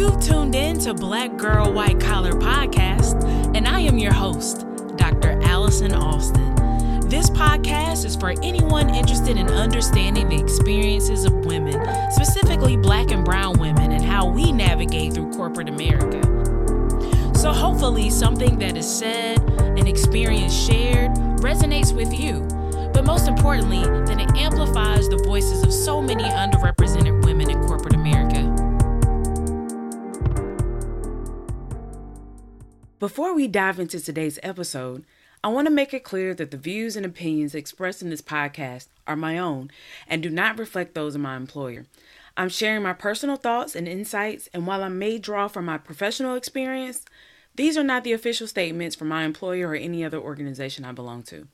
You've tuned in to Black Girl White Collar Podcast, and I am your host, Dr. Allison Austin. This podcast is for anyone interested in understanding the experiences of women, specifically Black and brown women, and how we navigate through corporate America. So hopefully something that is said, an experience shared, resonates with you, but most importantly, that it amplifies the voices of so many underrepresented women in corporate America. Before we dive into today's episode, I want to make it clear that the views and opinions expressed in this podcast are my own and do not reflect those of my employer. I'm sharing my personal thoughts and insights, and while I may draw from my professional experience, these are not the official statements from my employer or any other organization I belong to.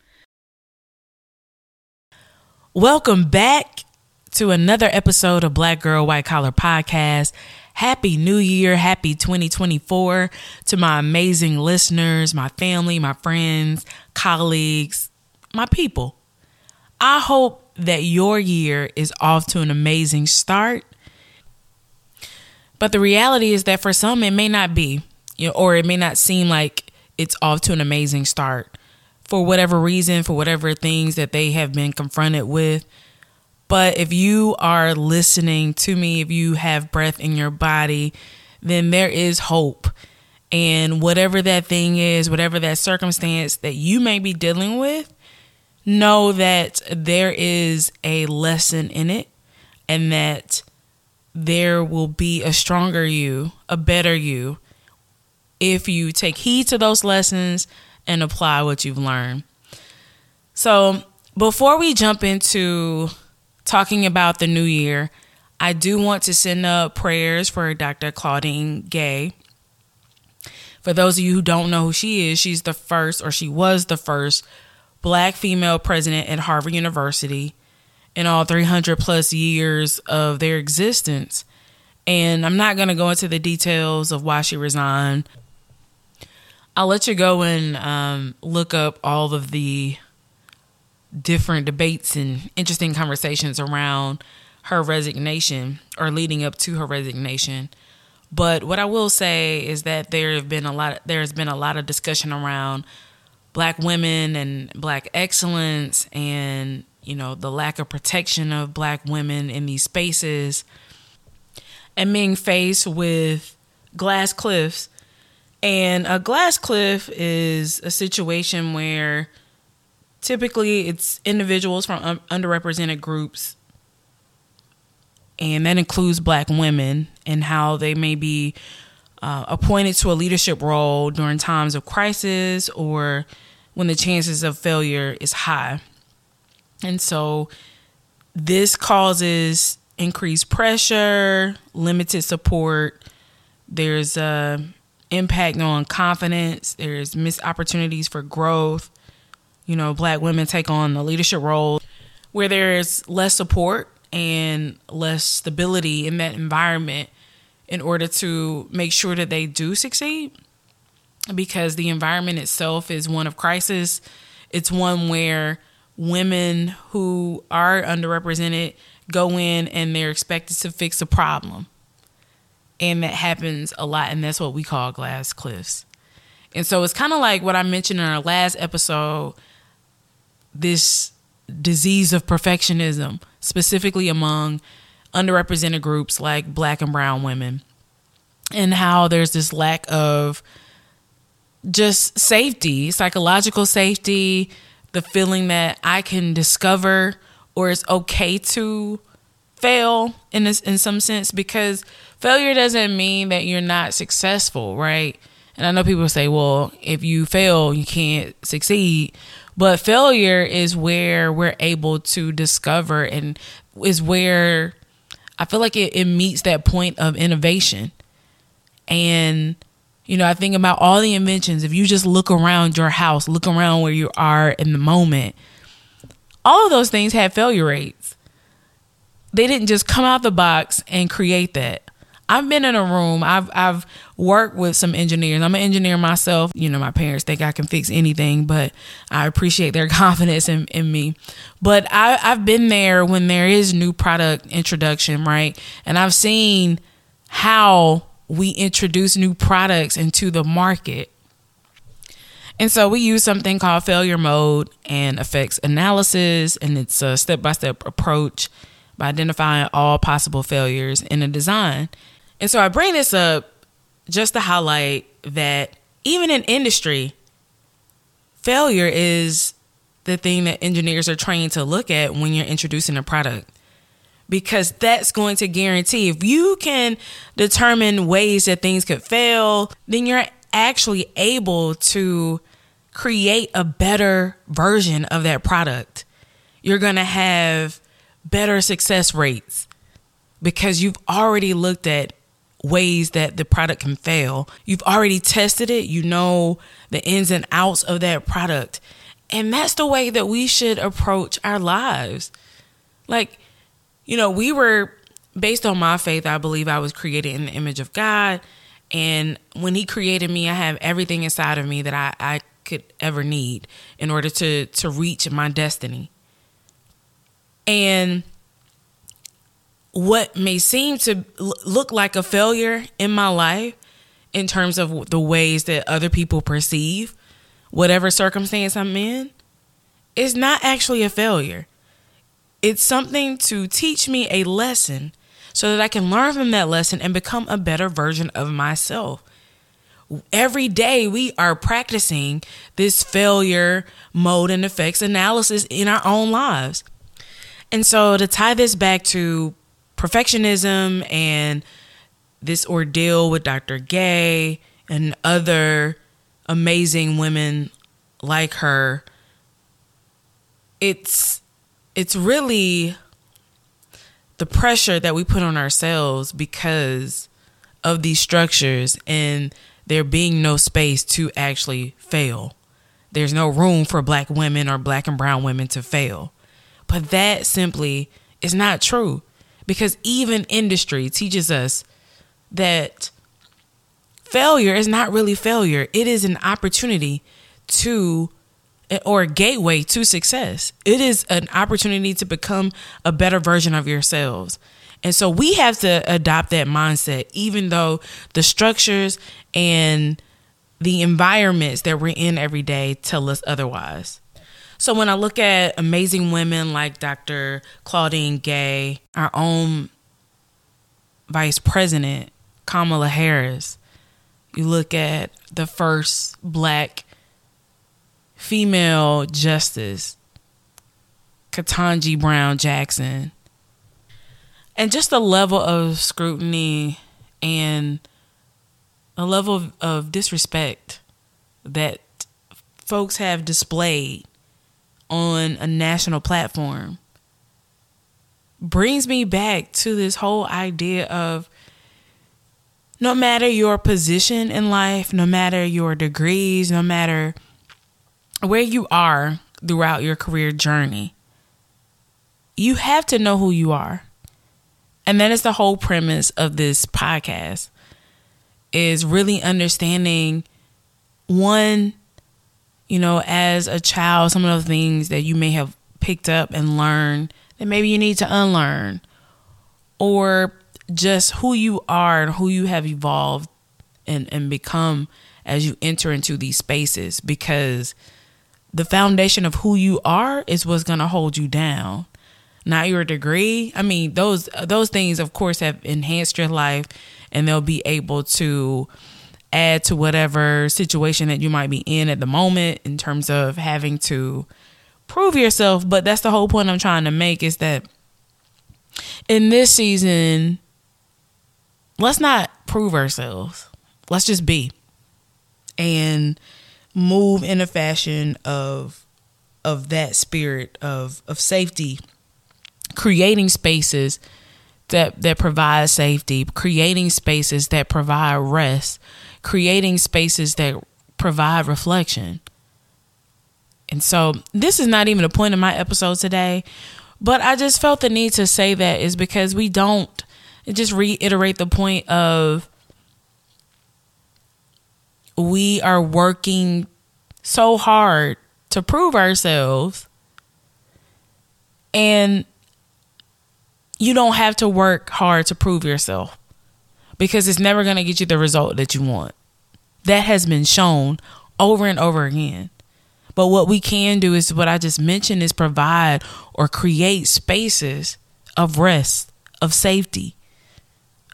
Welcome back to another episode of Black Girl White Collar Podcast. Happy New Year, happy 2024 to my amazing listeners, my family, my friends, colleagues, my people. I hope that your year is off to an amazing start. But the reality is that for some, it may not be, or it may not seem like it's off to an amazing start for whatever reason, for whatever things that they have been confronted with. But if you are listening to me, if you have breath in your body, then there is hope. And whatever that thing is, whatever that circumstance that you may be dealing with, know that there is a lesson in it and that there will be a stronger you, a better you, if you take heed to those lessons and apply what you've learned. So before we jump into talking about the new year, I do want to send up prayers for Dr. Claudine Gay. For those of you who don't know who she is, she was the first Black female president at Harvard University in all 300 plus years of their existence. And I'm not going to go into the details of why she resigned. I'll let you go and look up all of the different debates and interesting conversations around her resignation or leading up to her resignation. But what I will say is that there has been a lot of discussion around Black women and Black excellence and, the lack of protection of Black women in these spaces and being faced with glass cliffs. And a glass cliff is a situation where typically, it's individuals from underrepresented groups, and that includes Black women, and how they may be appointed to a leadership role during times of crisis or when the chances of failure is high. And so this causes increased pressure, limited support. There's an impact on confidence. There's missed opportunities for growth. Black women take on the leadership role where there's less support and less stability in that environment in order to make sure that they do succeed, because the environment itself is one of crisis. It's one where women who are underrepresented go in and they're expected to fix a problem. And that happens a lot. And that's what we call glass cliffs. And so it's kind of like what I mentioned in our last episode, this disease of perfectionism, specifically among underrepresented groups like Black and brown women, and how there's this lack of just safety, psychological safety, the feeling that I can discover, or it's okay to fail in some sense, because failure doesn't mean that you're not successful, right? And I know people say, well, if you fail, you can't succeed. But failure is where we're able to discover, and is where I feel like it meets that point of innovation. And, I think about all the inventions. If you just look around your house, look around where you are in the moment, all of those things had failure rates. They didn't just come out the box and create that. I've been in a room. I've worked with some engineers. I'm an engineer myself. My parents think I can fix anything, but I appreciate their confidence in me. But I've been there when there is new product introduction, right? And I've seen how we introduce new products into the market. And so we use something called failure mode and effects analysis, and it's a step-by-step approach by identifying all possible failures in a design. And so I bring this up just to highlight that even in industry, failure is the thing that engineers are trained to look at when you're introducing a product, because that's going to guarantee, if you can determine ways that things could fail, then you're actually able to create a better version of that product. You're going to have better success rates because you've already looked at ways that the product can fail. You've already tested it. You know the ins and outs of that product. And that's the way that we should approach our lives. Like, you know, we were, based on my faith, I believe I was created in the image of God. And when he created me, I have everything inside of me that I could ever need in order to reach my destiny. And what may seem to look like a failure in my life, in terms of the ways that other people perceive whatever circumstance I'm in, is not actually a failure. It's something to teach me a lesson so that I can learn from that lesson and become a better version of myself. Every day we are practicing this failure mode and effects analysis in our own lives. And so to tie this back to perfectionism and this ordeal with Dr. Gay and other amazing women like her, it's really the pressure that we put on ourselves because of these structures and there being no space to actually fail. There's no room for black women or black and brown women to fail. But that simply is not true, because even industry teaches us that failure is not really failure. It is an opportunity to, or a gateway to success. It is an opportunity to become a better version of yourselves. And so we have to adopt that mindset, even though the structures and the environments that we're in every day tell us otherwise. So when I look at amazing women like Dr. Claudine Gay, our own Vice President, Kamala Harris, you look at the first black female justice, Ketanji Brown Jackson, and just the level of scrutiny and a level of disrespect that folks have displayed on a national platform brings me back to this whole idea of, no matter your position in life, no matter your degrees, no matter where you are throughout your career journey, you have to know who you are. And that is the whole premise of this podcast, is really understanding, one, you know, as a child, some of the things that you may have picked up and learned that maybe you need to unlearn, or just who you are and who you have evolved and become as you enter into these spaces, because the foundation of who you are is what's going to hold you down. Not your degree. I mean, those things, of course, have enhanced your life and they'll be able to add to whatever situation that you might be in at the moment in terms of having to prove yourself. But that's the whole point I'm trying to make, is that in this season, let's not prove ourselves. Let's just be and move in a fashion of that spirit of safety, creating spaces that provide safety, creating spaces that provide rest, creating spaces that provide reflection. And so this is not even a point in my episode today, but I just felt the need to say that, is because we don't, just reiterate the point of, we are working so hard to prove ourselves, and you don't have to work hard to prove yourself, because it's never going to get you the result that you want. That has been shown over and over again. But what we can do is what I just mentioned, is provide or create spaces of rest, of safety,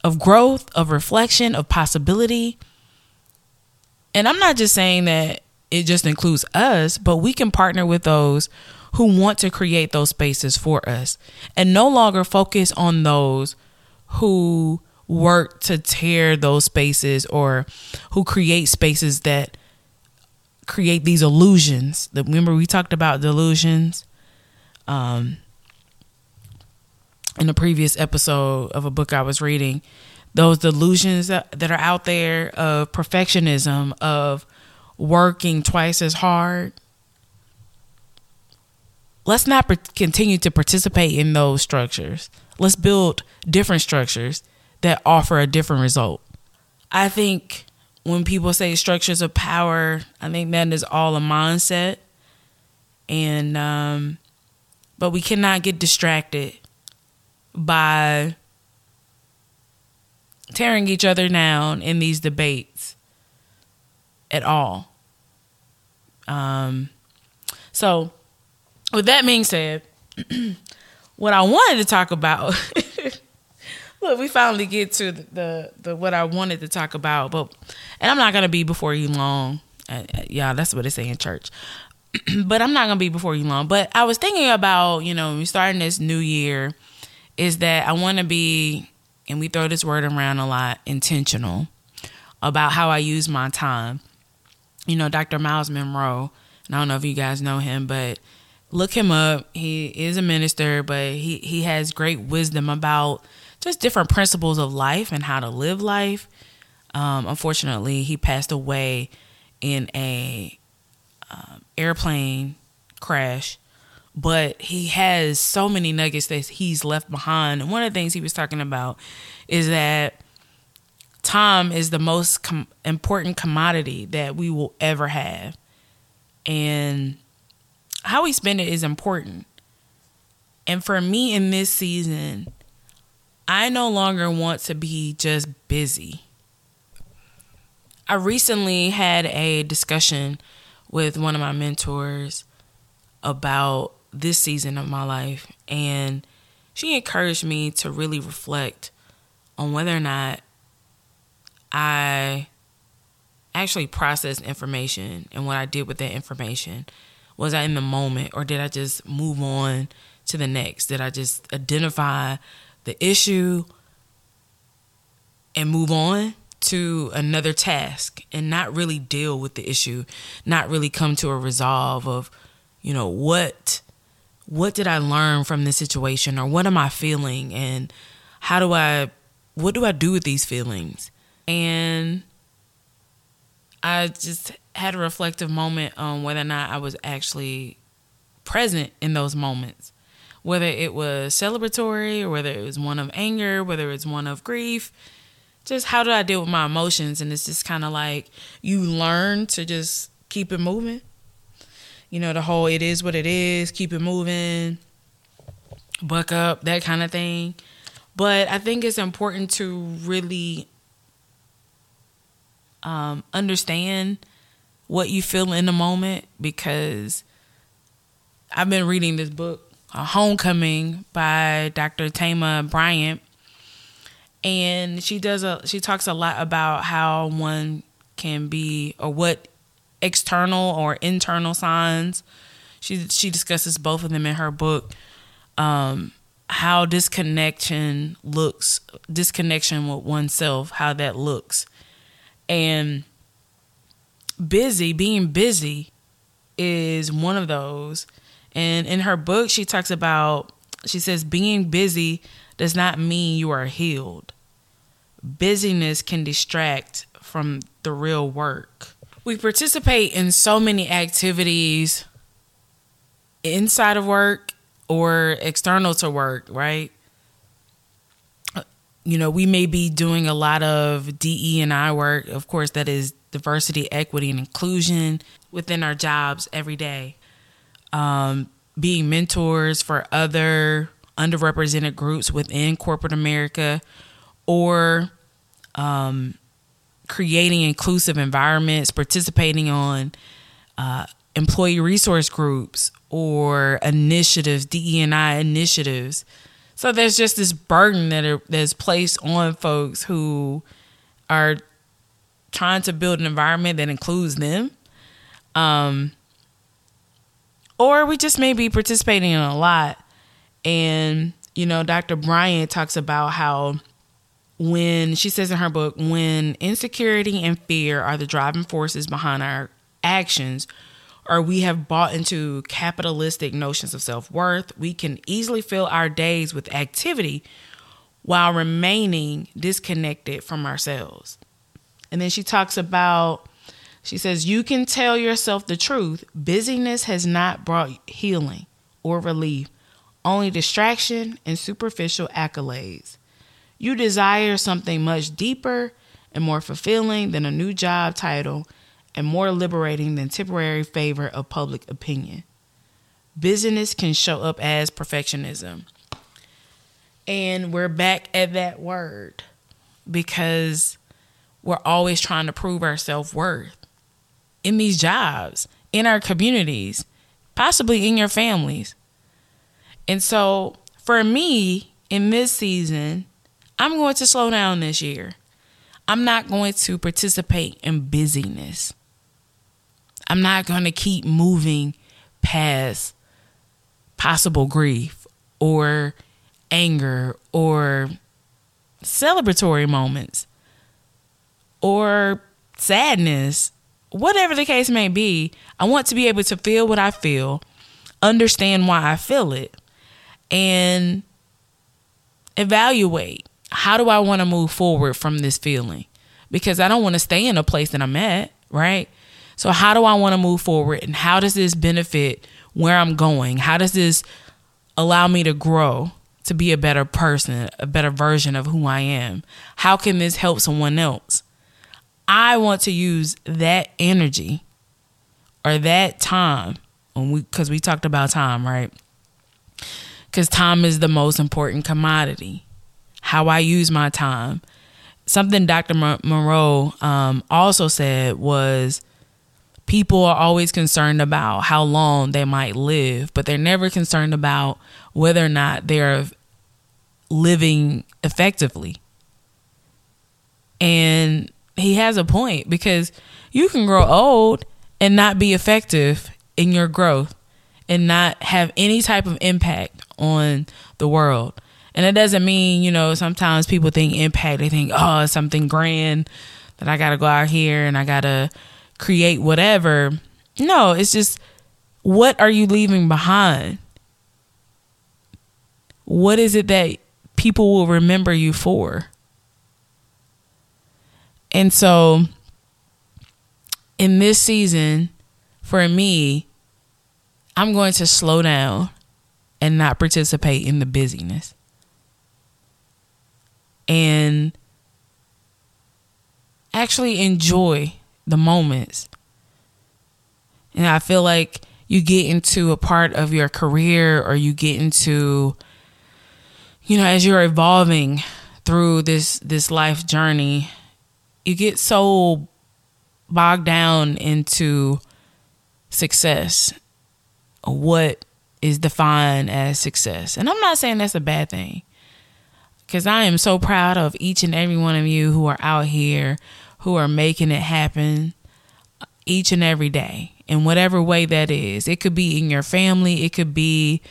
of growth, of reflection, of possibility. And I'm not just saying that it just includes us, but we can partner with those who want to create those spaces for us and no longer focus on those who work to tear those spaces or who create spaces that create these illusions. Remember, we talked about delusions in the previous episode of a book I was reading. Those delusions that are out there of perfectionism, of working twice as hard. Let's not continue to participate in those structures. Let's build different structures that offer a different result. I think when people say structures of power, I think that is all a mindset. And but we cannot get distracted by tearing each other down in these debates at all. So with that being said, what I wanted to talk about, look, we finally get to the what I wanted to talk about, and I'm not going to be before you long. Yeah, that's what they say in church. But I'm not going to be before you long. But I was thinking about, starting this new year, is that I want to be, and we throw this word around a lot, intentional about how I use my time. Dr. Miles Monroe, and I don't know if you guys know him, but look him up. He is a minister, but he has great wisdom about just different principles of life and how to live life. Unfortunately, he passed away in a airplane crash, but he has so many nuggets that he's left behind. And one of the things he was talking about is that time is the most important commodity that we will ever have. And how we spend it is important. And for me in this season, I no longer want to be just busy. I recently had a discussion with one of my mentors about this season of my life, and she encouraged me to really reflect on whether or not I actually processed information and what I did with that information. Was I in the moment, or did I just move on to the next? Did I just identify the issue and move on to another task and not really deal with the issue, not really come to a resolve of, what did I learn from this situation, or what am I feeling, and what do I do with these feelings? And I just had a reflective moment on whether or not I was actually present in those moments, whether it was celebratory or whether it was one of anger, whether it was one of grief. Just how did I deal with my emotions? And it's just kind of like you learn to just keep it moving. The whole it is what it is, keep it moving, buck up, that kind of thing. But I think it's important to really understand what you feel in the moment, because I've been reading this book, Homecoming by Dr. Tama Bryant, and she talks a lot about how one can be, or what external or internal signs. She discusses both of them in her book. How disconnection with oneself, how that looks, and being busy is one of those. And in her book, she says, being busy does not mean you are healed. Busyness can distract from the real work. We participate in so many activities inside of work or external to work, right? We may be doing a lot of DE&I work. Of course, that is diversity, equity, and inclusion within our jobs every day. Being mentors for other underrepresented groups within corporate America, or creating inclusive environments, participating on employee resource groups or initiatives, DE&I initiatives. So there's just this burden that's placed on folks who are trying to build an environment that includes them. Or we just may be participating in a lot. And, you know, Dr. Bryant talks about how when she says in her book, when insecurity and fear are the driving forces behind our actions, or we have bought into capitalistic notions of self-worth, we can easily fill our days with activity while remaining disconnected from ourselves. And then she talks about, she says, you can tell yourself the truth. Busyness has not brought healing or relief, only distraction and superficial accolades. You desire something much deeper and more fulfilling than a new job title, and more liberating than temporary favor of public opinion. Busyness can show up as perfectionism. And we're back at that word because we're always trying to prove our self-worth in these jobs, in our communities, possibly in your families. And so for me, in this season, I'm going to slow down this year. I'm not going to participate in busyness. I'm not going to keep moving past possible grief or anger or celebratory moments or sadness, whatever the case may be. I want to be able to feel what I feel, understand why I feel it, and evaluate how do I want to move forward from this feeling, because I don't want to stay in a place that I'm at, right? So how do I want to move forward, and how does this benefit where I'm going? How does this allow me to grow, to be a better person, a better version of who I am? How can this help someone else? I want to use that energy or that time, because we talked about time, right? Because time is the most important commodity. How I use my time. Something Dr. Monroe also said was people are always concerned about how long they might live, but they're never concerned about whether or not they're living effectively. And he has a point, because you can grow old and not be effective in your growth and not have any type of impact on the world. And it doesn't mean, you know, sometimes people think impact, they think, oh, it's something grand that I got to go out here and I got to create whatever. No, it's just, what are you leaving behind? What is it that people will remember you for? And so in this season, for me, I'm going to slow down and not participate in the busyness. And actually enjoy the moments. And I feel like you get into a part of your career, or you get into, you know, as you're evolving through this life journey, you get so bogged down into success, what is defined as success. And I'm not saying that's a bad thing, because I am so proud of each and every one of you who are out here, who are making it happen each and every day, in whatever way that is. It could be in your family. It could be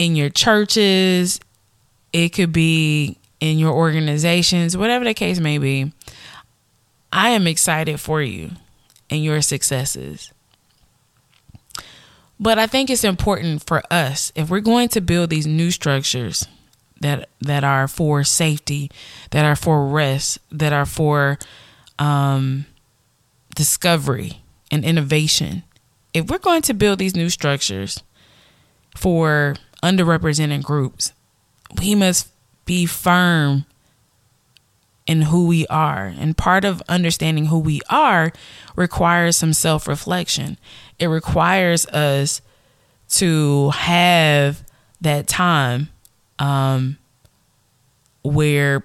in your churches. It could be in your organizations, whatever the case may be. I am excited for you and your successes. But I think it's important for us, if we're going to build these new structures that are for safety, that are for rest, that are for discovery and innovation. If we're going to build these new structures for underrepresented groups, we must be firm in who we are. And part of understanding who we are requires some self-reflection. It requires us to have that time where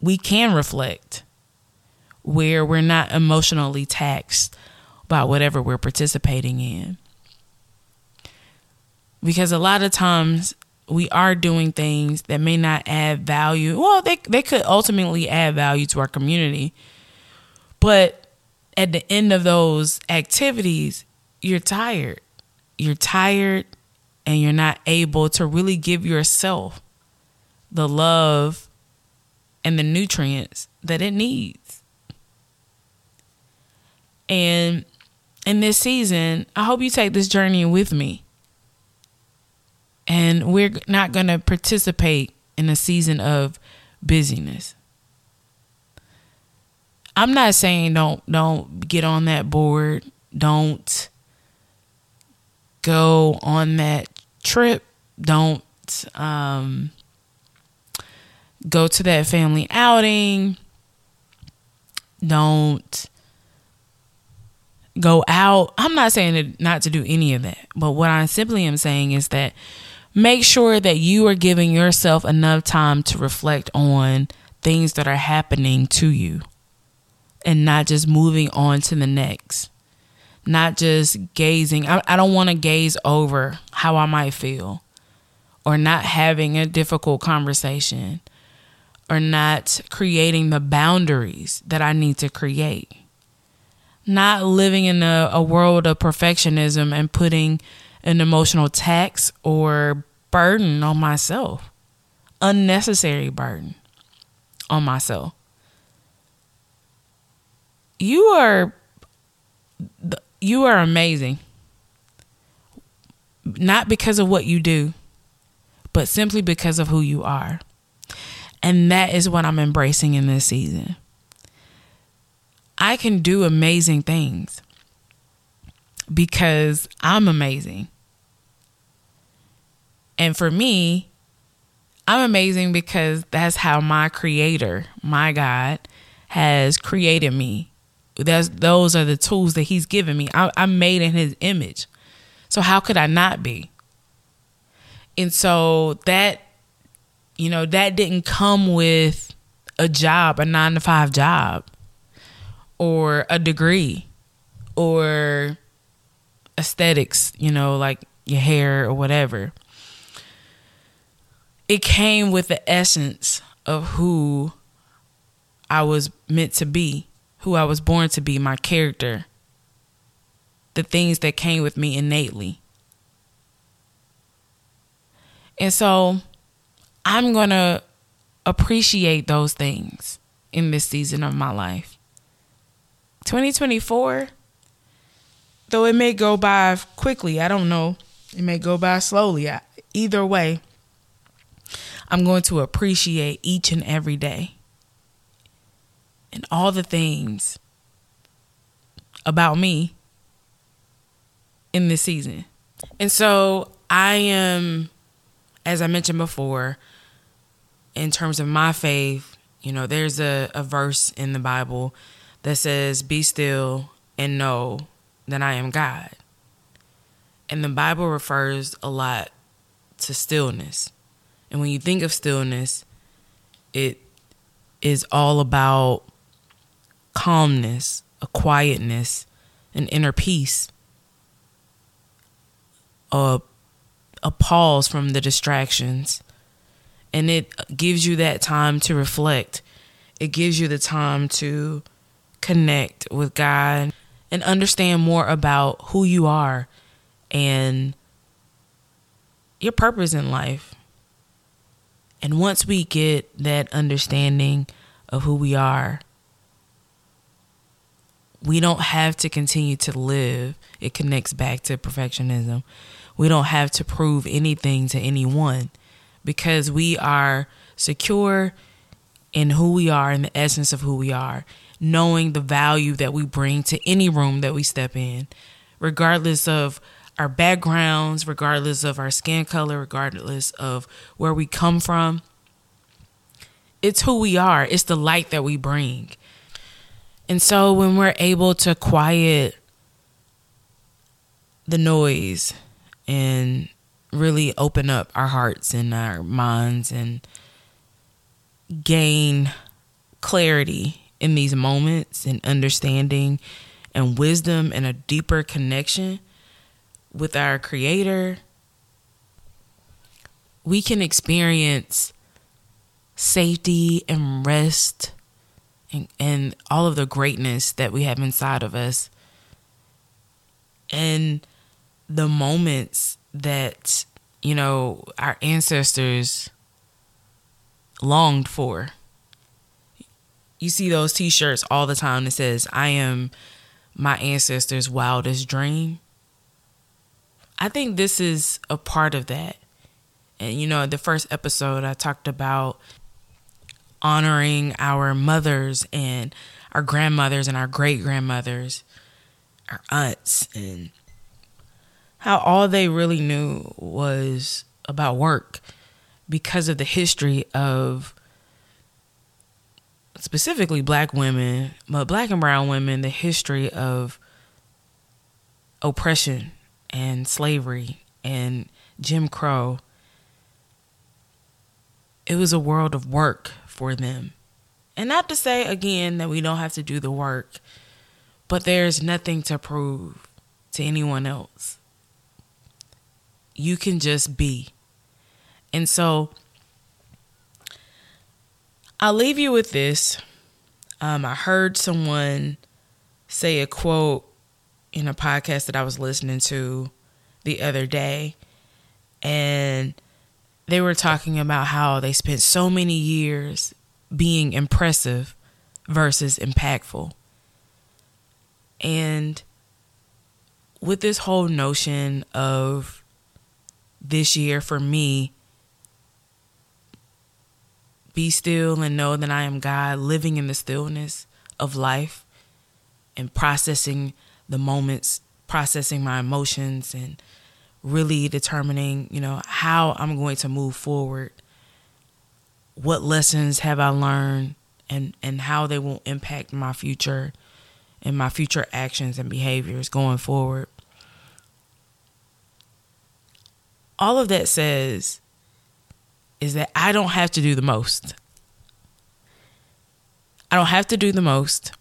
we can reflect, where we're not emotionally taxed by whatever we're participating in. Because a lot of times we are doing things that may not add value. Well, they could ultimately add value to our community. But at the end of those activities, you're tired. You're tired and you're not able to really give yourself the love and the nutrients that it needs. And in this season, I hope you take this journey with me. And we're not going to participate in a season of busyness. I'm not saying don't get on that board. Don't go on that trip. Don't go to that family outing. Don't go out. I'm not saying not to do any of that. But what I simply am saying is that make sure that you are giving yourself enough time to reflect on things that are happening to you and not just moving on to the next, not just gazing. I don't want to gaze over how I might feel, or not having a difficult conversation, or not creating the boundaries that I need to create, not living in a world of perfectionism and putting an emotional tax or burden on myself, unnecessary burden on myself. You are amazing, not because of what you do, but simply because of who you are. And that is what I'm embracing in this season. I can do amazing things because I'm amazing. And for me, I'm amazing because that's how my creator, my God, has created me. Those are the tools that he's given me. I'm made in his image. So how could I not be? And so that didn't come with a job, a 9-to-5 job, or a degree, or aesthetics, like your hair or whatever. It came with the essence of who I was meant to be, who I was born to be, my character, the things that came with me innately. And so I'm going to appreciate those things in this season of my life. 2024, though it may go by quickly, I don't know. It may go by slowly. Either way, I'm going to appreciate each and every day and all the things about me in this season. And so I am, as I mentioned before, in terms of my faith, there's a verse in the Bible that says, "Be still and know that I am God." And the Bible refers a lot to stillness. And when you think of stillness, it is all about calmness, a quietness, an inner peace, a pause from the distractions. And it gives you that time to reflect. It gives you the time to connect with God and understand more about who you are and your purpose in life. And once we get that understanding of who we are, we don't have to continue to live. It connects back to perfectionism. We don't have to prove anything to anyone because we are secure in who we are, in the essence of who we are, knowing the value that we bring to any room that we step in, regardless of our backgrounds, regardless of our skin color, regardless of where we come from. It's who we are. It's the light that we bring. And so when we're able to quiet the noise and really open up our hearts and our minds and gain clarity in these moments and understanding and wisdom and a deeper connection with our Creator, we can experience safety and rest and all of the greatness that we have inside of us. And the moments that, you know, our ancestors longed for. You see those t-shirts all the time that says, I am my ancestors' wildest dream. I think this is a part of that. And, you know, the first episode I talked about honoring our mothers and our grandmothers and our great-grandmothers, our aunts, and how all they really knew was about work because of the history of specifically Black women, but Black and brown women, the history of oppression and slavery and Jim Crow. It was a world of work for them. And not to say, again, that we don't have to do the work, but there's nothing to prove to anyone else. You can just be. And so I'll leave you with this. I heard someone say a quote in a podcast that I was listening to the other day, and they were talking about how they spent so many years being impressive versus impactful. And with this whole notion of this year for me, be still and know that I am God, living in the stillness of life and processing the moments, processing my emotions, and really determining, you know, how I'm going to move forward. What lessons have I learned, and how they will impact my future and my future actions and behaviors going forward. All of that says is that I don't have to do the most. I don't have to do the most,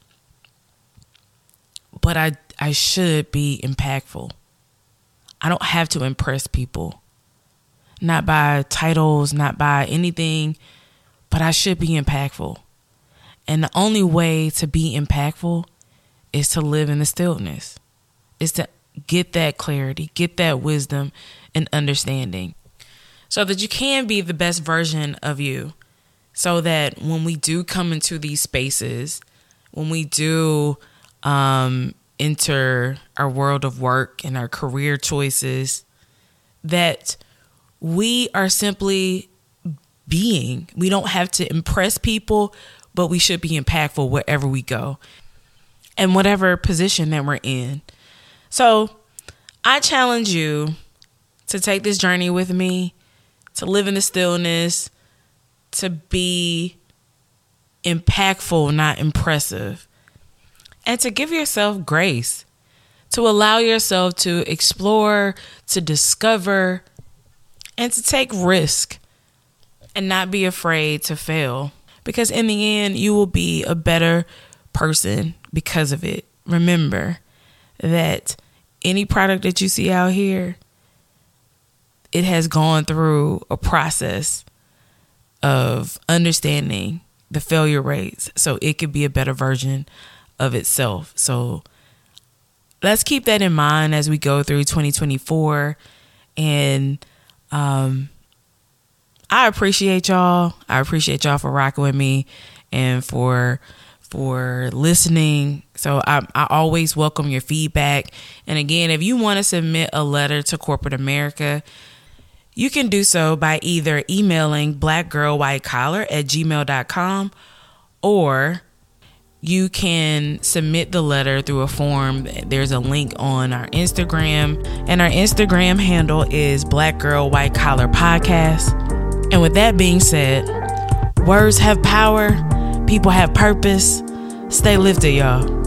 but I should be impactful. I don't have to impress people, not by titles, not by anything, but I should be impactful. And the only way to be impactful is to live in the stillness, is to get that clarity, get that wisdom and understanding, so that you can be the best version of you, so that when we do come into these spaces, when we do enter our world of work and our career choices, that we are simply being. We don't have to impress people, but we should be impactful wherever we go and whatever position that we're in. So I challenge you to take this journey with me, to live in the stillness, to be impactful, not impressive, and to give yourself grace, to allow yourself to explore, to discover, and to take risk, and not be afraid to fail, because in the end, you will be a better person because of it. Remember that any product that you see out here, it has gone through a process of understanding the failure rates, so it could be a better version of itself. So let's keep that in mind as we go through 2024. And I appreciate y'all. I appreciate y'all for rocking with me and for listening. So I always welcome your feedback. And again, if you want to submit a letter to corporate America, you can do so by either emailing blackgirlwhitecollar@gmail.com, or you can submit the letter through a form. There's a link on our Instagram, and our Instagram handle is Black Girl White Collar Podcast. And with that being said, words have power, people have purpose. Stay lifted, y'all.